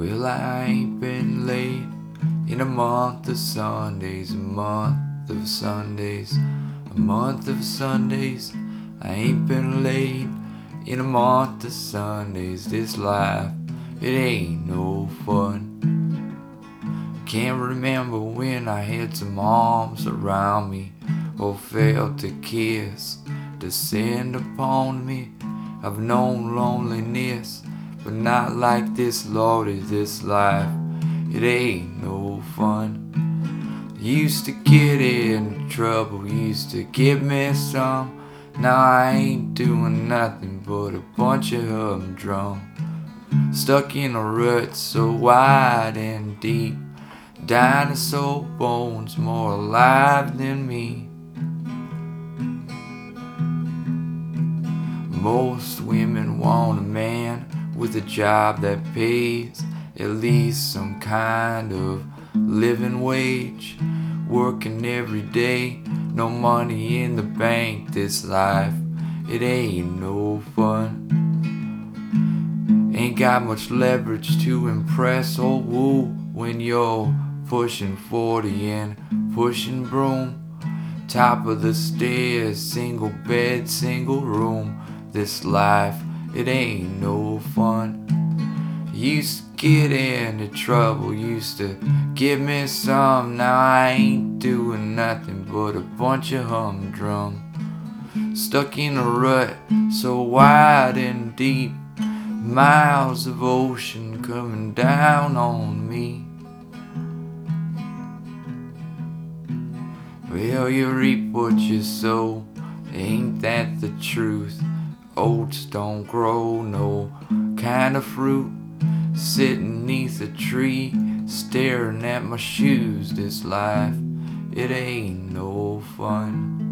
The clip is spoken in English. Well, I ain't been late in a month of Sundays, a month of Sundays, a month of Sundays. I ain't been late in a month of Sundays. This life, it ain't no fun. Can't remember when I had some arms around me or felt a kiss descend upon me. I've known loneliness, but not like this, Lord, is this life. It ain't no fun. Used to get in trouble, used to give me some. Now I ain't doing nothing but a bunch of hum drum. Stuck in a rut so wide and deep, dinosaur bones more alive than me. Most women want a man with a job that pays at least some kind of living wage. Working every day, no money in the bank. This life, it ain't no fun. Ain't got much leverage to impress or woo when you're pushing 40 and pushing broom. Top of the stairs, single bed, single room. This life, it ain't no fun. Used to get into trouble, used to give me some. Now I ain't doing nothing but a bunch of humdrum. Stuck in a rut so wide and deep, miles of ocean coming down on me. Well, you reap what you sow, ain't that the truth? Oats don't grow no kind of fruit. Sitting 'neath a tree, staring at my shoes. This life, it ain't no fun.